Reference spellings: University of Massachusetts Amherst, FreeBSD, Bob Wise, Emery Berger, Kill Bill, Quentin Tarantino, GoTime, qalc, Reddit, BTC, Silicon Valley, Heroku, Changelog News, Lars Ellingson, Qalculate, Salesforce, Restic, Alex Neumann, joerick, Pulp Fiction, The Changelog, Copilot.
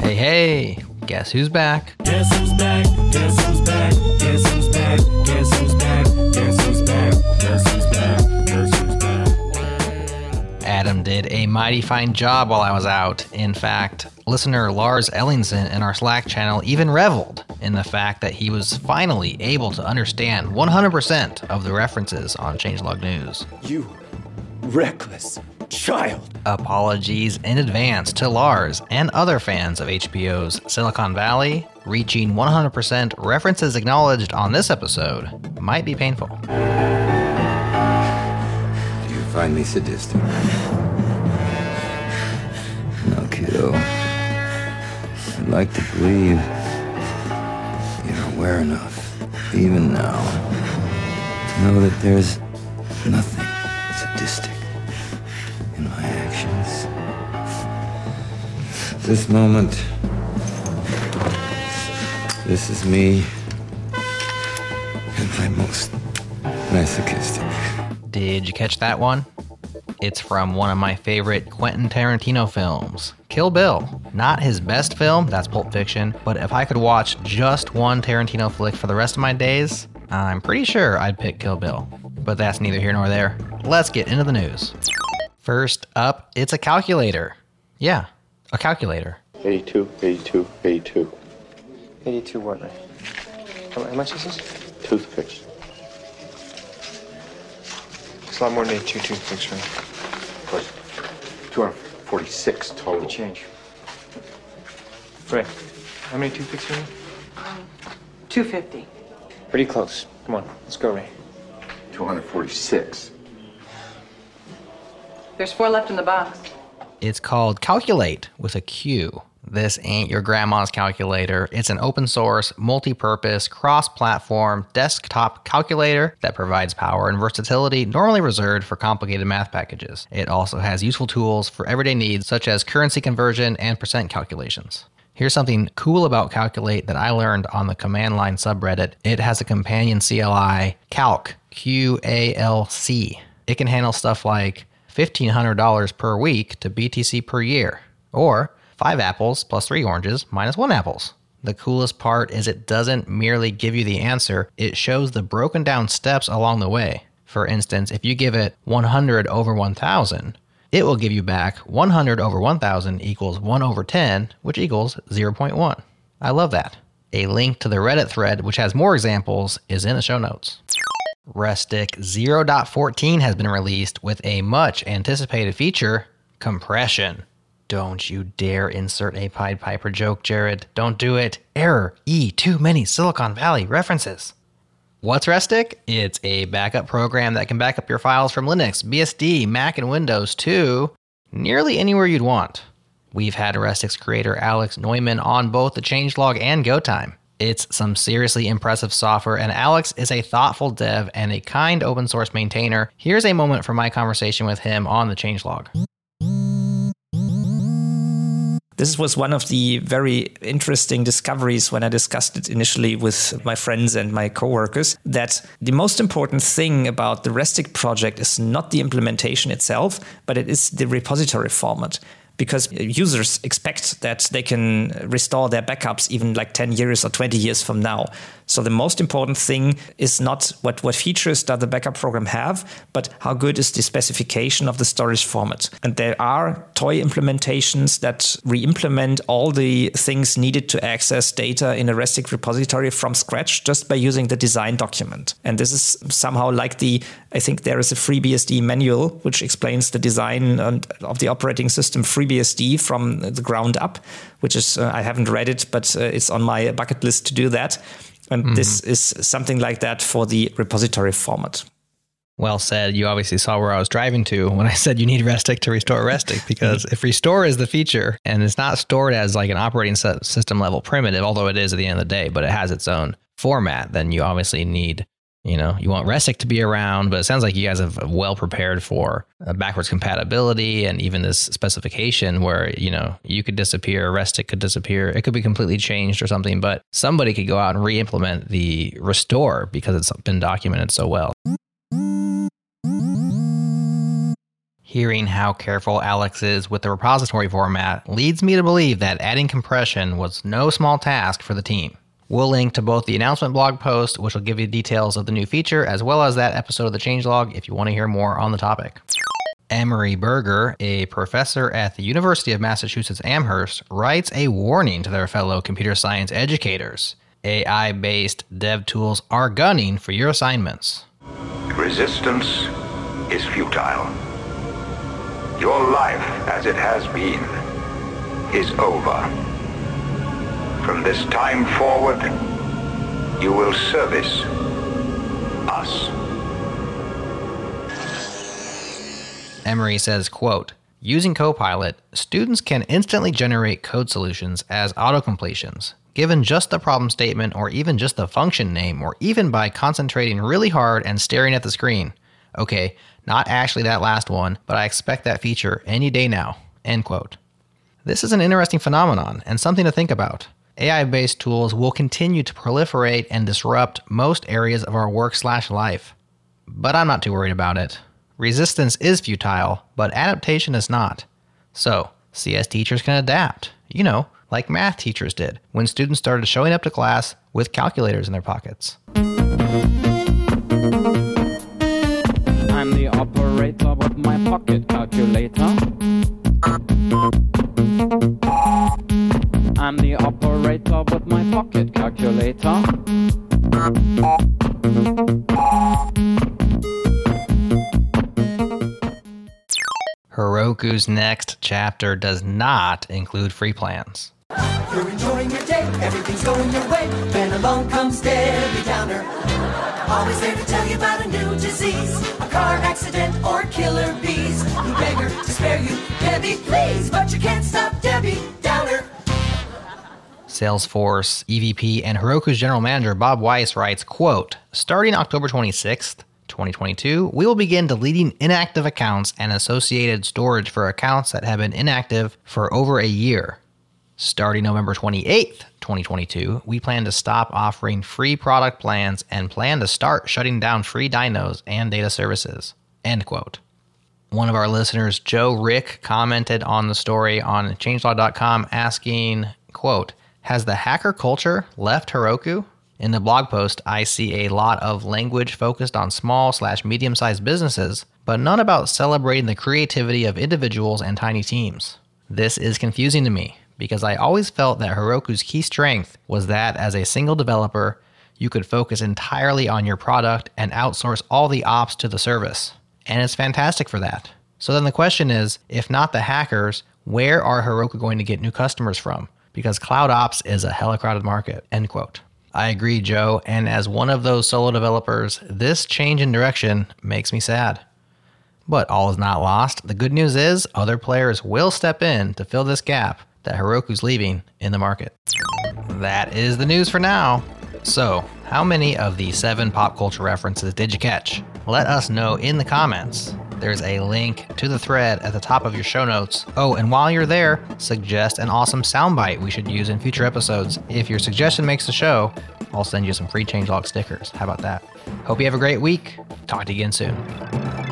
Hey, hey, guess who's back? Guess who's back? Guess who's back? Guess who's back? Guess who's back? Guess who's back? Guess who's back? Guess who's back? Adam did a mighty fine job while I was out. In fact, listener Lars Ellingson in our Slack channel even reveled in the fact that he was finally able to understand 100% of the references on Changelog News. You reckless child. Apologies in advance to Lars and other fans of HBO's Silicon Valley. Reaching 100% references acknowledged on this episode might be painful. Do you find me sadistic? No, kiddo. I'd like to believe you're aware enough, even now, to know that there's nothing sadistic in my actions. This moment, this is me and my most masochistic. Did you catch that one? It's from one of my favorite Quentin Tarantino films, Kill Bill. Not his best film, that's Pulp Fiction, but if I could watch just one Tarantino flick for the rest of my days, I'm pretty sure I'd pick Kill Bill. But that's neither here nor there. Let's get into the news. First up, it's a calculator. Yeah, a calculator. 82, 82, 82. 82 what, man? How much is this? Toothpicks. It's a lot more than 82 toothpicks, right? Of course. 246 total. Change. Ray, how many toothpicks are you? 250. Pretty close. Come on, let's go, Ray. 246. There's 4 left in the box. It's called Calculate with a Q. This ain't your grandma's calculator. It's an open source, multi-purpose, cross-platform desktop calculator that provides power and versatility normally reserved for complicated math packages. It also has useful tools for everyday needs such as currency conversion and percent calculations. Here's something cool about Calculate that I learned on the command line subreddit. It has a companion CLI, Calc, Q-A-L-C. It can handle stuff like $1,500 per week to BTC per year, or 5 apples plus 3 oranges minus 1 apples. The coolest part is it doesn't merely give you the answer, it shows the broken down steps along the way. For instance, if you give it 100 over 1,000, it will give you back 100 over 1,000 equals 1 over 10, which equals 0.1. I love that. A link to the Reddit thread, which has more examples, is in the show notes. Restic 0.14 has been released with a much anticipated feature, compression. Don't you dare insert a Pied Piper joke, Jared. Don't do it. Error. Too many Silicon Valley references. What's Restic? It's a backup program that can back up your files from Linux, BSD, Mac, and Windows to nearly anywhere you'd want. We've had Restic's creator Alex Neumann on both the Changelog and GoTime. It's some seriously impressive software, and Alex is a thoughtful dev and a kind open source maintainer. Here's a moment from my conversation with him on the Changelog. This was one of the very interesting discoveries when I discussed it initially with my friends and my coworkers, that the most important thing about the Restic project is not the implementation itself, but it is the repository format. Because users expect that they can restore their backups even like 10 years or 20 years from now. So the most important thing is not what features does the backup program have, but how good is the specification of the storage format. And there are toy implementations that re-implement all the things needed to access data in a Restic repository from scratch just by using the design document. And this is somehow like I think there is a FreeBSD manual which explains the design of the operating system FreeBSD from the ground up, which is, I haven't read it, but it's on my bucket list to do that. And This is something like that for the repository format. Well said. You obviously saw where I was driving to when I said you need Restic to restore Restic, because if restore is the feature and it's not stored as like an operating system level primitive, although it is at the end of the day, but it has its own format, then you obviously need, you want Restic to be around, but it sounds like you guys have well prepared for backwards compatibility and even this specification where, you could disappear, Restic could disappear. It could be completely changed or something, but somebody could go out and re-implement the restore because it's been documented so well. Hearing how careful Alex is with the repository format leads me to believe that adding compression was no small task for the team. We'll link to both the announcement blog post, which will give you details of the new feature, as well as that episode of the Changelog if you want to hear more on the topic. Emery Berger, a professor at the University of Massachusetts Amherst, writes a warning to their fellow computer science educators. AI-based dev tools are gunning for your assignments. Resistance is futile. Your life, as it has been, is over. From this time forward, you will service us. Emery says, quote, using Copilot, students can instantly generate code solutions as autocompletions, given just the problem statement or even just the function name, or even by concentrating really hard and staring at the screen. Okay, not actually that last one, but I expect that feature any day now, end quote. This is an interesting phenomenon and something to think about. AI-based tools will continue to proliferate and disrupt most areas of our work/life. But I'm not too worried about it. Resistance is futile, but adaptation is not. So, CS teachers can adapt, you know, like math teachers did when students started showing up to class with calculators in their pockets. I'm the operator with my pocket calculator. I'm the operator with my pocket calculator. Heroku's next chapter does not include free plans. You're enjoying your day, everything's going your way, when along comes Debbie Downer. Always there to tell you about a new disease, a car accident or killer bees. We beg her to spare you, Debbie, please, but you can't stop Debbie Downer. Salesforce EVP and Heroku's general manager Bob Wise writes, quote, starting October 26th, 2022, we will begin deleting inactive accounts and associated storage for accounts that have been inactive for over a year. Starting November 28th, 2022, we plan to stop offering free product plans and plan to start shutting down free dynos and data services, end quote. One of our listeners, joerick, commented on the story on changelog.com asking, quote, has the hacker culture left Heroku? In the blog post, I see a lot of language focused on small/medium-sized businesses, but none about celebrating the creativity of individuals and tiny teams. This is confusing to me because I always felt that Heroku's key strength was that as a single developer, you could focus entirely on your product and outsource all the ops to the service. And it's fantastic for that. So then the question is, if not the hackers, where are Heroku going to get new customers from? Because cloud ops is a hella crowded market, end quote. I agree, Joe, and as one of those solo developers, this change in direction makes me sad. But all is not lost. The good news is other players will step in to fill this gap that Heroku's leaving in the market. That is the news for now. So, how many of the 7 pop culture references did you catch? Let us know in the comments. There's a link to the thread at the top of your show notes. Oh, and while you're there, suggest an awesome soundbite we should use in future episodes. If your suggestion makes the show, I'll send you some free Changelog stickers. How about that? Hope you have a great week. Talk to you again soon.